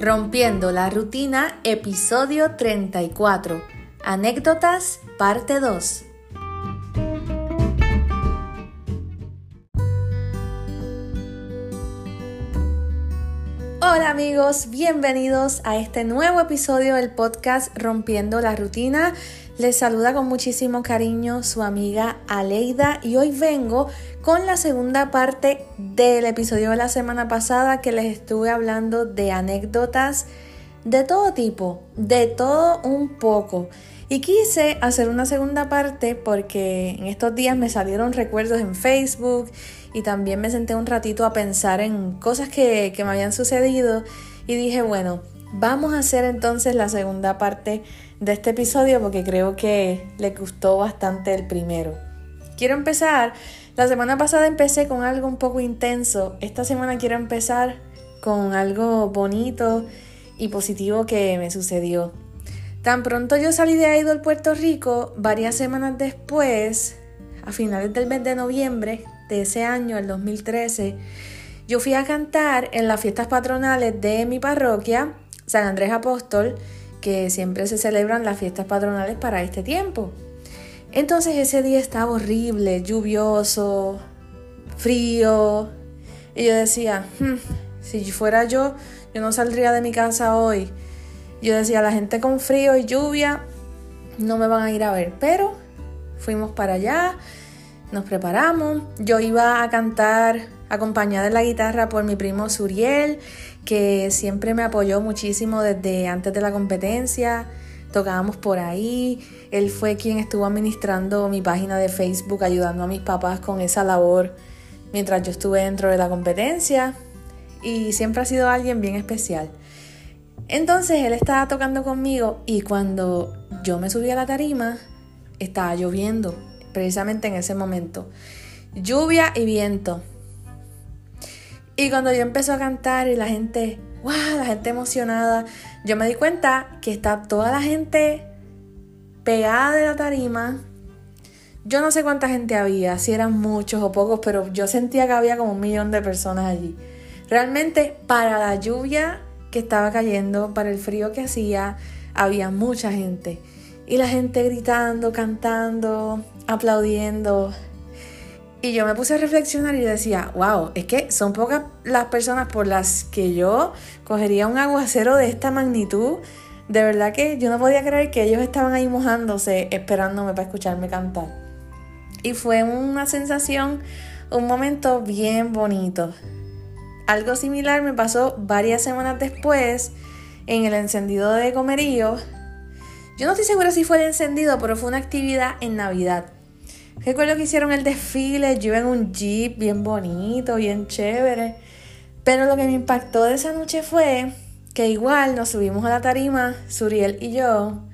Rompiendo la Rutina, episodio 34. Anécdotas, parte 2. Hola amigos, bienvenidos a este nuevo episodio del podcast Rompiendo la Rutina. Les saluda con muchísimo cariño su amiga Aleida y hoy vengo con la segunda parte del episodio de la semana pasada que les estuve hablando de anécdotas de todo tipo, de todo un poco. Y quise hacer una segunda parte porque en estos días me salieron recuerdos en Facebook y también me senté un ratito a pensar en cosas que me habían sucedido y dije, bueno, vamos a hacer entonces la segunda parte de este episodio porque creo que le gustó bastante el primero. Quiero empezar, la semana pasada empecé con algo un poco intenso, esta semana quiero empezar con algo bonito y positivo que me sucedió. Tan pronto yo salí de Idol Puerto Rico, varias semanas después, a finales del mes de noviembre de ese año, el 2013, yo fui a cantar en las fiestas patronales de mi parroquia, San Andrés Apóstol, que siempre se celebran las fiestas patronales para este tiempo. Entonces ese día estaba horrible, lluvioso, frío, y yo decía, si fuera yo no saldría de mi casa hoy. Yo decía, la gente con frío y lluvia no me van a ir a ver, pero fuimos para allá, nos preparamos. Yo iba a cantar acompañada de la guitarra por mi primo Suriel, que siempre me apoyó muchísimo desde antes de la competencia. Tocábamos por ahí, él fue quien estuvo administrando mi página de Facebook, ayudando a mis papás con esa labor mientras yo estuve dentro de la competencia y siempre ha sido alguien bien especial. Entonces él estaba tocando conmigo y cuando yo me subí a la tarima, estaba lloviendo, precisamente en ese momento. Lluvia y viento. Y cuando yo empecé a cantar y la gente, ¡wow!, la gente emocionada, yo me di cuenta que está toda la gente pegada de la tarima. Yo no sé cuánta gente había, si eran muchos o pocos, pero yo sentía que había como 1,000,000 de personas allí. Realmente para la lluvia que estaba cayendo, para el frío que hacía, había mucha gente. Y la gente gritando, cantando, aplaudiendo. Y yo me puse a reflexionar y decía, wow, es que son pocas las personas por las que yo cogería un aguacero de esta magnitud. De verdad que yo no podía creer que ellos estaban ahí mojándose, esperándome para escucharme cantar. Y fue una sensación, un momento bien bonito. Algo similar me pasó varias semanas después en el encendido de Comerío. Yo no estoy segura si fue el encendido, pero fue una actividad en Navidad. Recuerdo que hicieron el desfile, yo iba en un jeep bien bonito, bien chévere. Pero lo que me impactó de esa noche fue que igual nos subimos a la tarima, Suriel y yo.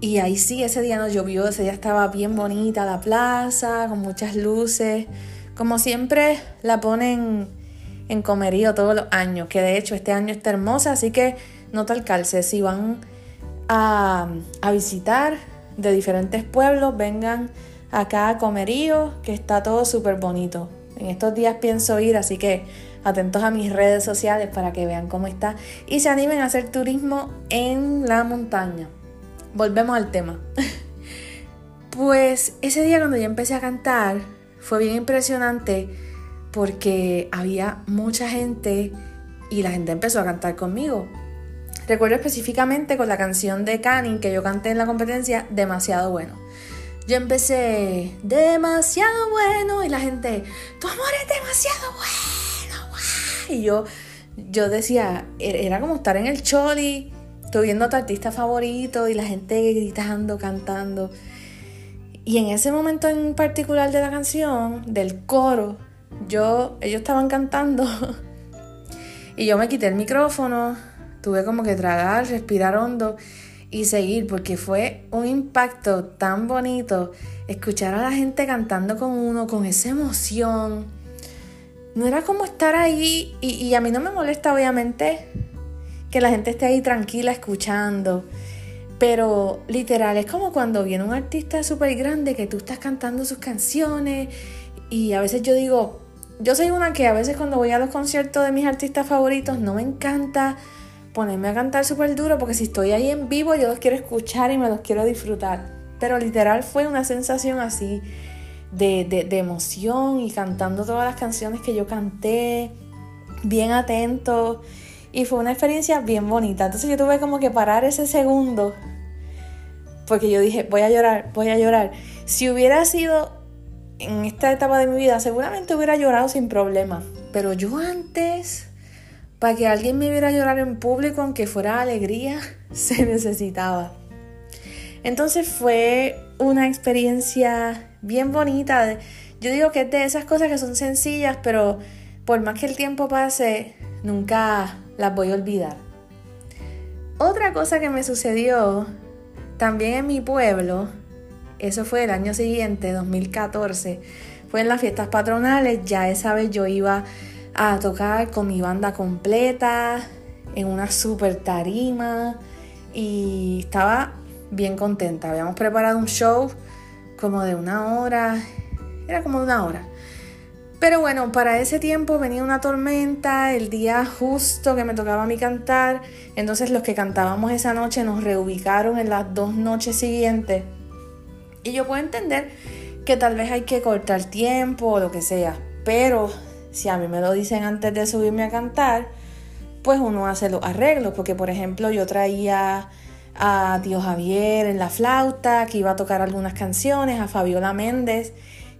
Y ahí sí, ese día no llovió, ese día estaba bien bonita la plaza, con muchas luces. Como siempre la ponen en Comerío todos los años, que de hecho este año está hermosa, así que no te alcances. Si van a visitar de diferentes pueblos, vengan acá a Comerío, que está todo súper bonito. En estos días pienso ir, así que atentos a mis redes sociales para que vean cómo está y se animen a hacer turismo en la montaña. Volvemos al tema. Pues ese día cuando yo empecé a cantar fue bien impresionante, porque había mucha gente y la gente empezó a cantar conmigo. Recuerdo específicamente con la canción de Canning que yo canté en la competencia, Demasiado Bueno. Yo empecé, demasiado bueno, y la gente, tu amor es demasiado bueno, wow. Y yo decía, era como estar en el Choli, estoy viendo a tu artista favorito y la gente gritando, cantando. Y en ese momento en particular de la canción, del coro, ellos estaban cantando y yo me quité el micrófono, tuve como que tragar, respirar hondo y seguir, porque fue un impacto tan bonito escuchar a la gente cantando con uno, con esa emoción. No era como estar ahí y a mí no me molesta obviamente que la gente esté ahí tranquila escuchando, pero literal es como cuando viene un artista súper grande que tú estás cantando sus canciones. Y a veces yo digo, yo soy una que a veces cuando voy a los conciertos de mis artistas favoritos no me encanta ponerme a cantar súper duro, porque si estoy ahí en vivo yo los quiero escuchar y me los quiero disfrutar. Pero literal fue una sensación así de emoción, y cantando todas las canciones que yo canté, bien atento, y fue una experiencia bien bonita. Entonces yo tuve como que parar ese segundo, porque yo dije, voy a llorar. Si hubiera sido en esta etapa de mi vida, seguramente hubiera llorado sin problema. Pero yo antes, para que alguien me viera llorar en público, aunque fuera alegría, se necesitaba. Entonces fue una experiencia bien bonita. Yo digo que es de esas cosas que son sencillas, pero por más que el tiempo pase, nunca las voy a olvidar. Otra cosa que me sucedió también en mi pueblo, eso fue el año siguiente, 2014, fue en las fiestas patronales. Ya esa vez yo iba a tocar con mi banda completa, en una super tarima, y estaba bien contenta. Habíamos preparado un show como de una hora, era como de una hora. Pero bueno, para ese tiempo venía una tormenta, el día justo que me tocaba a mí cantar. Entonces los que cantábamos esa noche nos reubicaron en las dos noches siguientes. Y yo puedo entender que tal vez hay que cortar tiempo o lo que sea, pero si a mí me lo dicen antes de subirme a cantar, pues uno hace los arreglos. Porque por ejemplo yo traía a Tío Javier en la flauta, que iba a tocar algunas canciones, a Fabiola Méndez,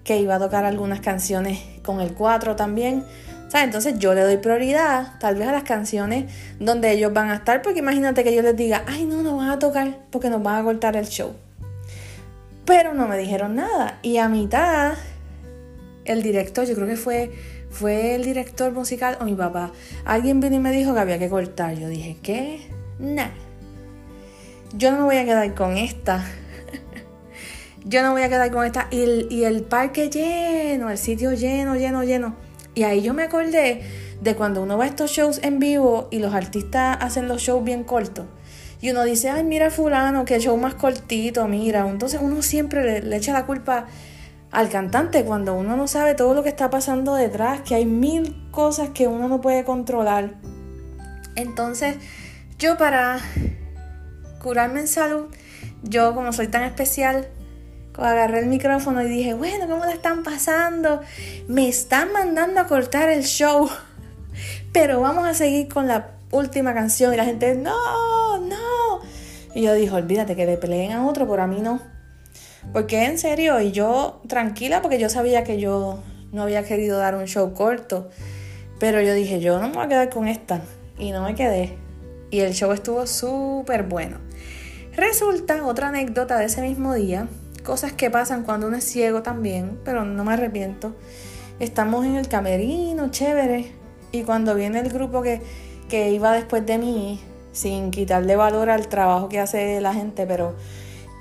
que iba a tocar algunas canciones con el 4 también. O sea, entonces yo le doy prioridad tal vez a las canciones donde ellos van a estar, porque imagínate que yo les diga, ay no, no van a tocar porque nos van a cortar el show. Pero no me dijeron nada, y a mitad el director, yo creo que fue el director musical o mi papá, alguien vino y me dijo que había que cortar. Yo dije, ¿qué? Nah, yo no me voy a quedar con esta. Yo no voy a quedar con esta. Y el parque lleno, el sitio lleno. Y ahí yo me acordé de cuando uno va a estos shows en vivo y los artistas hacen los shows bien cortos. Y uno dice, ay, mira fulano, qué show más cortito, mira. Entonces uno siempre le echa la culpa al cantante cuando uno no sabe todo lo que está pasando detrás, que hay mil cosas que uno no puede controlar. Entonces yo, para curarme en salud, yo como soy tan especial, agarré el micrófono y dije, bueno, ¿cómo la están pasando? Me están mandando a cortar el show, pero vamos a seguir con la última canción. Y la gente, no. Y yo dije, olvídate que le peleen a otro, por a mí no. Porque en serio, y yo tranquila, porque yo sabía que yo no había querido dar un show corto. Pero yo dije, yo no me voy a quedar con esta. Y no me quedé. Y el show estuvo súper bueno. Resulta, otra anécdota de ese mismo día, cosas que pasan cuando uno es ciego también, pero no me arrepiento. Estamos en el camerino, chévere. Y cuando viene el grupo que iba después de mí, sin quitarle valor al trabajo que hace la gente, pero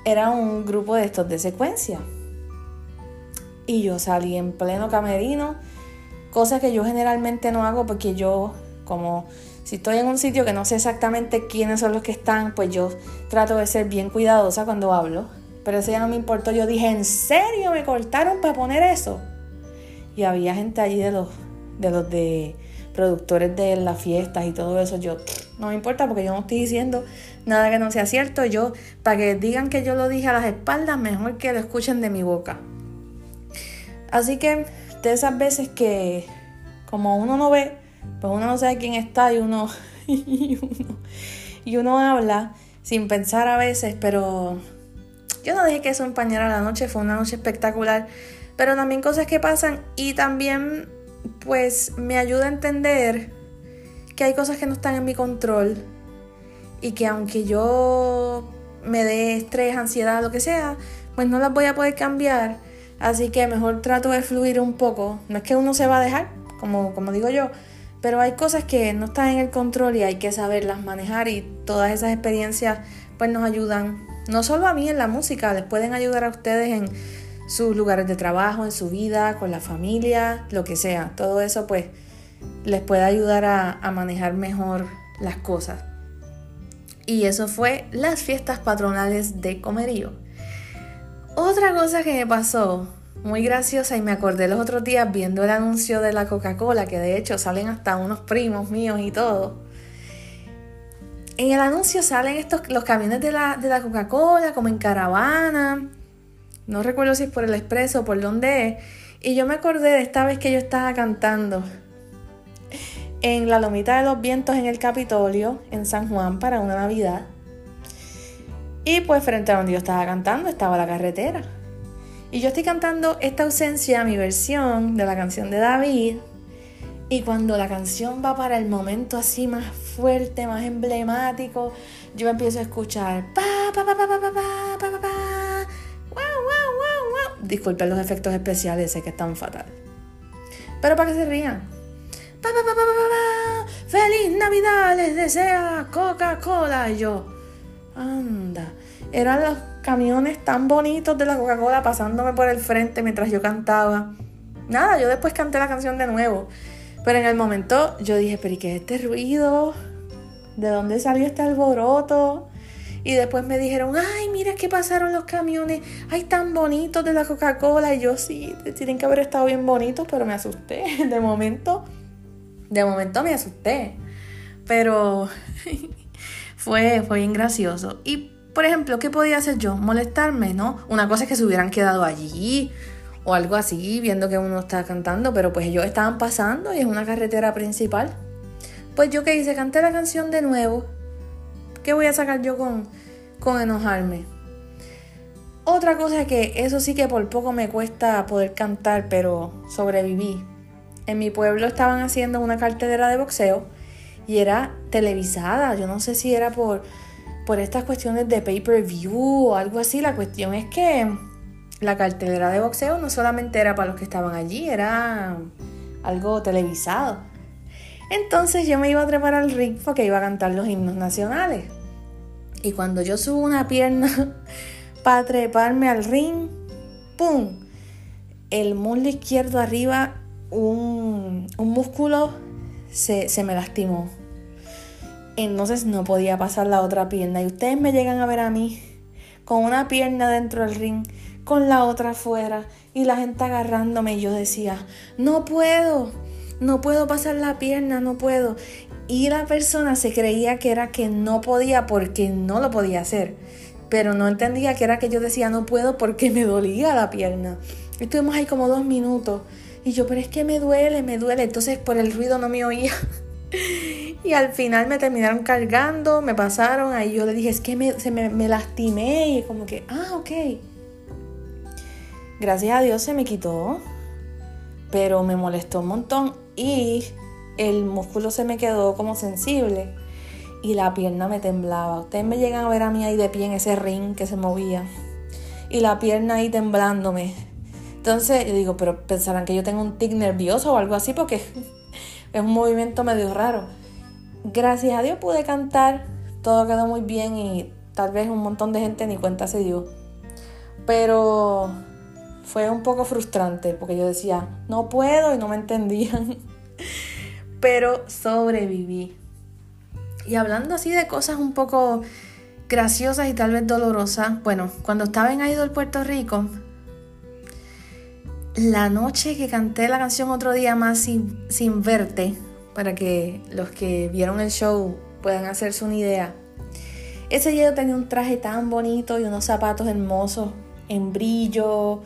era un grupo de estos de secuencia. Y yo salí en pleno camerino, cosa que yo generalmente no hago, porque yo, como si estoy en un sitio que no sé exactamente quiénes son los que están, pues yo trato de ser bien cuidadosa cuando hablo. Pero eso ya no me importó. Yo dije, ¿en serio me cortaron para poner eso? Y había gente allí de los productores de las fiestas y todo eso. Yo, no me importa, porque yo no estoy diciendo nada que no sea cierto. Yo, para que digan que yo lo dije a las espaldas, mejor que lo escuchen de mi boca. Así que de esas veces que como uno no ve, pues uno no sabe quién está, y uno habla sin pensar a veces. Pero yo no dejé que eso empañara la noche. Fue una noche espectacular, pero también cosas que pasan, y también pues me ayuda a entender que hay cosas que no están en mi control, y que aunque yo me dé estrés, ansiedad, lo que sea, pues no las voy a poder cambiar. Así que mejor trato de fluir un poco. No es que uno se va a dejar, como digo yo, pero hay cosas que no están en el control y hay que saberlas manejar. Y todas esas experiencias pues nos ayudan, no solo a mí en la música, les pueden ayudar a ustedes en sus lugares de trabajo, en su vida, con la familia, lo que sea. Todo eso pues les puede ayudar a manejar mejor las cosas. Y eso fue las fiestas patronales de Comerío. Otra cosa que me pasó, muy graciosa, y me acordé los otros días viendo el anuncio de la Coca-Cola, que de hecho salen hasta unos primos míos y todo. En el anuncio salen los camiones de la Coca-Cola, como en caravana. No recuerdo si es por el expreso o por dónde es. Y yo me acordé de esta vez que yo estaba cantando en la Lomita de los Vientos en el Capitolio, en San Juan, para una Navidad. Y pues frente a donde yo estaba cantando estaba la carretera. Y yo estoy cantando Esta ausencia, mi versión de la canción de David. Y cuando la canción va para el momento así más fuerte, más emblemático, yo empiezo a escuchar pa pa pa pa pa pa pa pa pa, wow wow wow wow. Disculpen los efectos especiales, sé que están fatal, pero para que se rían. Pa pa pa pa pa pa. Feliz Navidad les desea Coca-Cola. Y yo, anda, eran los camiones tan bonitos de la Coca-Cola pasándome por el frente mientras yo cantaba. Nada, yo después canté la canción de nuevo. Pero en el momento yo dije, pero ¿y qué es este ruido? ¿De dónde salió este alboroto? Y después me dijeron, ay, mira que pasaron los camiones, ay, tan bonitos de la Coca-Cola. Y yo, sí, tienen que haber estado bien bonitos, pero me asusté. De momento me asusté. Pero fue bien gracioso. Y, por ejemplo, ¿qué podía hacer yo? Molestarme, ¿no? Una cosa es que se hubieran quedado allí o algo así, viendo que uno está cantando, pero pues ellos estaban pasando y es una carretera principal. Pues yo, ¿qué hice? Canté la canción de nuevo. ¿Qué voy a sacar yo con enojarme? Otra cosa que eso sí que por poco me cuesta poder cantar, pero sobreviví. En mi pueblo estaban haciendo una cartelera de boxeo y era televisada. Yo no sé si era por estas cuestiones de pay-per-view o algo así. La cuestión es que la cartelera de boxeo no solamente era para los que estaban allí, era algo televisado. Entonces yo me iba a trepar al ring porque iba a cantar los himnos nacionales. Y cuando yo subo una pierna para treparme al ring, ¡pum! El muslo izquierdo arriba, un músculo se me lastimó. Entonces no podía pasar la otra pierna. Y ustedes me llegan a ver a mí con una pierna dentro del ring, con la otra afuera, y la gente agarrándome, y yo decía, no puedo pasar la pierna, no puedo. Y la persona se creía que era que no podía porque no lo podía hacer, pero no entendía que era que yo decía no puedo porque me dolía la pierna. Estuvimos ahí como 2 minutos, y yo, pero es que me duele, entonces por el ruido no me oía. Y al final me terminaron cargando, me pasaron, ahí yo le dije, es que me lastimé, y como que, ok. Gracias a Dios se me quitó, pero me molestó un montón y el músculo se me quedó como sensible y la pierna me temblaba. Ustedes me llegan a ver a mí ahí de pie en ese ring que se movía y la pierna ahí temblándome. Entonces yo digo, pero pensarán que yo tengo un tic nervioso o algo así porque es un movimiento medio raro. Gracias a Dios pude cantar, todo quedó muy bien y tal vez un montón de gente ni cuenta se dio. Pero fue un poco frustrante porque yo decía, no puedo, y no me entendían. Pero sobreviví. Y hablando así de cosas un poco graciosas y tal vez dolorosas, bueno, cuando estaba en Idol Puerto Rico, la noche que canté la canción Otro Día Más sin Verte, para que los que vieron el show puedan hacerse una idea, ese día yo tenía un traje tan bonito y unos zapatos hermosos, en brillo,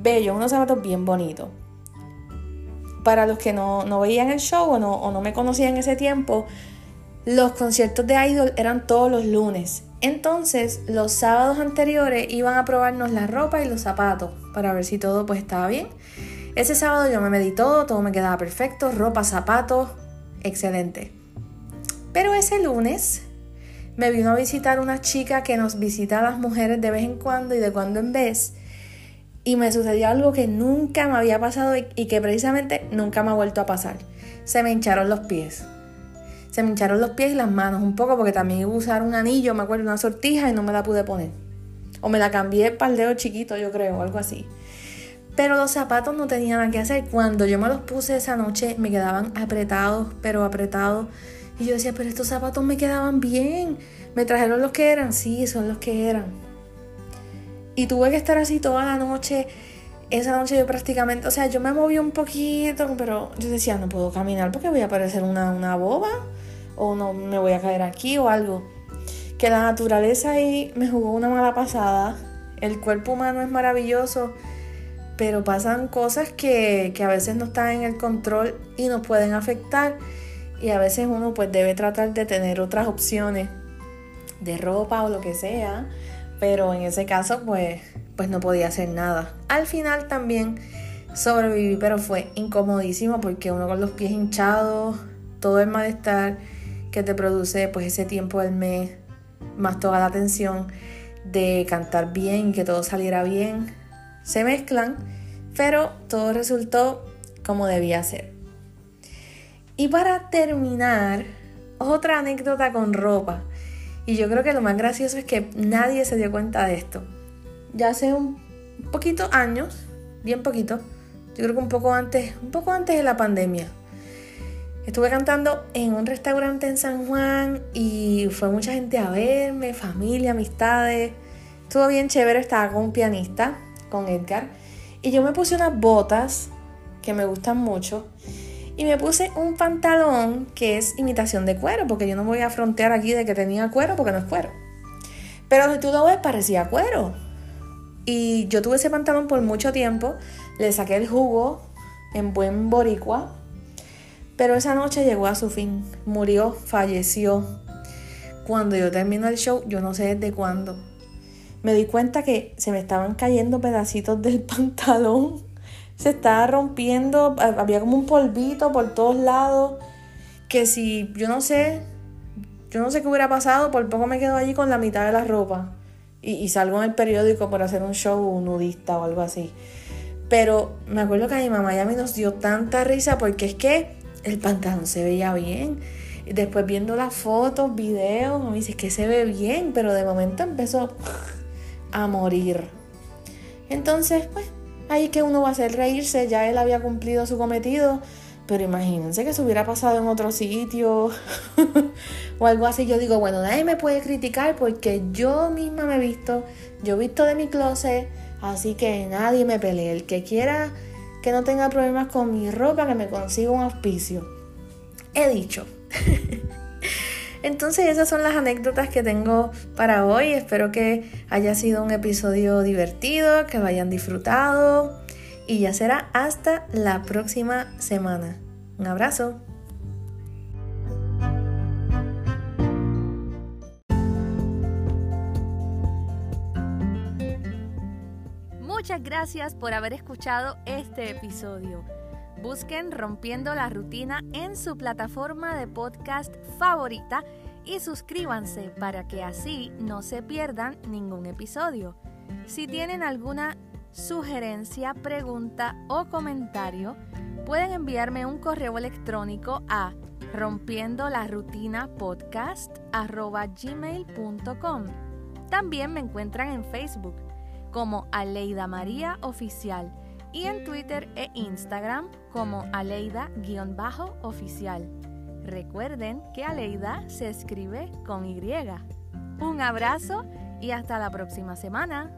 bello, unos zapatos bien bonitos. Para los que no veían el show o no me conocían en ese tiempo, los conciertos de Idol eran todos los lunes. Entonces, los sábados anteriores iban a probarnos la ropa y los zapatos para ver si todo pues estaba bien. Ese sábado yo me medí todo me quedaba perfecto, ropa, zapatos, excelente. Pero ese lunes me vino a visitar una chica que nos visita a las mujeres de vez en cuando y de cuando en vez. Y me sucedió algo que nunca me había pasado y que precisamente nunca me ha vuelto a pasar. Se me hincharon los pies. Se me hincharon los pies y las manos un poco porque también iba a usar un anillo, me acuerdo, una sortija, y no me la pude poner. O me la cambié para el dedo chiquito, yo creo, o algo así. Pero los zapatos no tenían nada que hacer. Cuando yo me los puse esa noche, me quedaban apretados, pero apretados. Y yo decía, pero estos zapatos me quedaban bien. ¿Me trajeron los que eran? Sí, son los que eran. Y tuve que estar así toda la noche. Esa noche yo prácticamente, o sea, yo me moví un poquito, pero yo decía, no puedo caminar porque voy a parecer una boba. o no me voy a caer aquí o algo. Que la naturaleza ahí me jugó una mala pasada. El cuerpo humano es maravilloso, pero pasan cosas que a veces no están en el control y nos pueden afectar. Y a veces uno pues debe tratar de tener otras opciones de ropa o lo que sea, pero en ese caso pues no podía hacer nada. Al final también sobreviví, pero fue incomodísimo porque uno con los pies hinchados, todo el malestar que te produce pues ese tiempo del mes, más toda la tensión de cantar bien y que todo saliera bien, se mezclan, pero todo resultó como debía ser. Y para terminar, otra anécdota con ropa. Y yo creo que lo más gracioso es que nadie se dio cuenta de esto. Ya hace un poquito años, bien poquito, yo creo que un poco antes de la pandemia, estuve cantando en un restaurante en San Juan y fue mucha gente a verme, familia, amistades. Estuvo bien chévere, estaba con un pianista, con Edgar, y yo me puse unas botas que me gustan mucho. Y me puse un pantalón que es imitación de cuero, porque yo no voy a frontear aquí de que tenía cuero, porque no es cuero. Pero si tú lo ves, parecía cuero. Y yo tuve ese pantalón por mucho tiempo, le saqué el jugo en buen boricua, pero esa noche llegó a su fin, murió, falleció. Cuando yo termino el show, yo no sé desde cuándo, me di cuenta que se me estaban cayendo pedacitos del pantalón. Se estaba rompiendo, había como un polvito por todos lados, que si, yo no sé qué hubiera pasado, por poco me quedo allí con la mitad de la ropa y salgo en el periódico para hacer un show nudista o algo así. Pero me acuerdo que a mi mamá y a mí nos dio tanta risa porque es que el pantalón se veía bien. Y después viendo las fotos, videos, me dice que se ve bien, pero de momento empezó a morir. Entonces, pues, ahí que uno va a hacer reírse, ya él había cumplido su cometido, pero imagínense que se hubiera pasado en otro sitio o algo así. Yo digo, bueno, nadie me puede criticar porque yo misma me he visto, yo he visto de mi closet, así que nadie me pelee. El que quiera que no tenga problemas con mi ropa, que me consiga un auspicio. He dicho. Entonces esas son las anécdotas que tengo para hoy. Espero que haya sido un episodio divertido, que lo hayan disfrutado y ya será hasta la próxima semana. Un abrazo. Muchas gracias por haber escuchado este episodio. Busquen Rompiendo la Rutina en su plataforma de podcast favorita y suscríbanse para que así no se pierdan ningún episodio. Si tienen alguna sugerencia, pregunta o comentario, pueden enviarme un correo electrónico a rompiendolarutinapodcast@gmail.com. También me encuentran en Facebook como Aleida María Oficial y en Twitter e Instagram como Aleida_oficial. Recuerden que Aleida se escribe con Y. Un abrazo y hasta la próxima semana.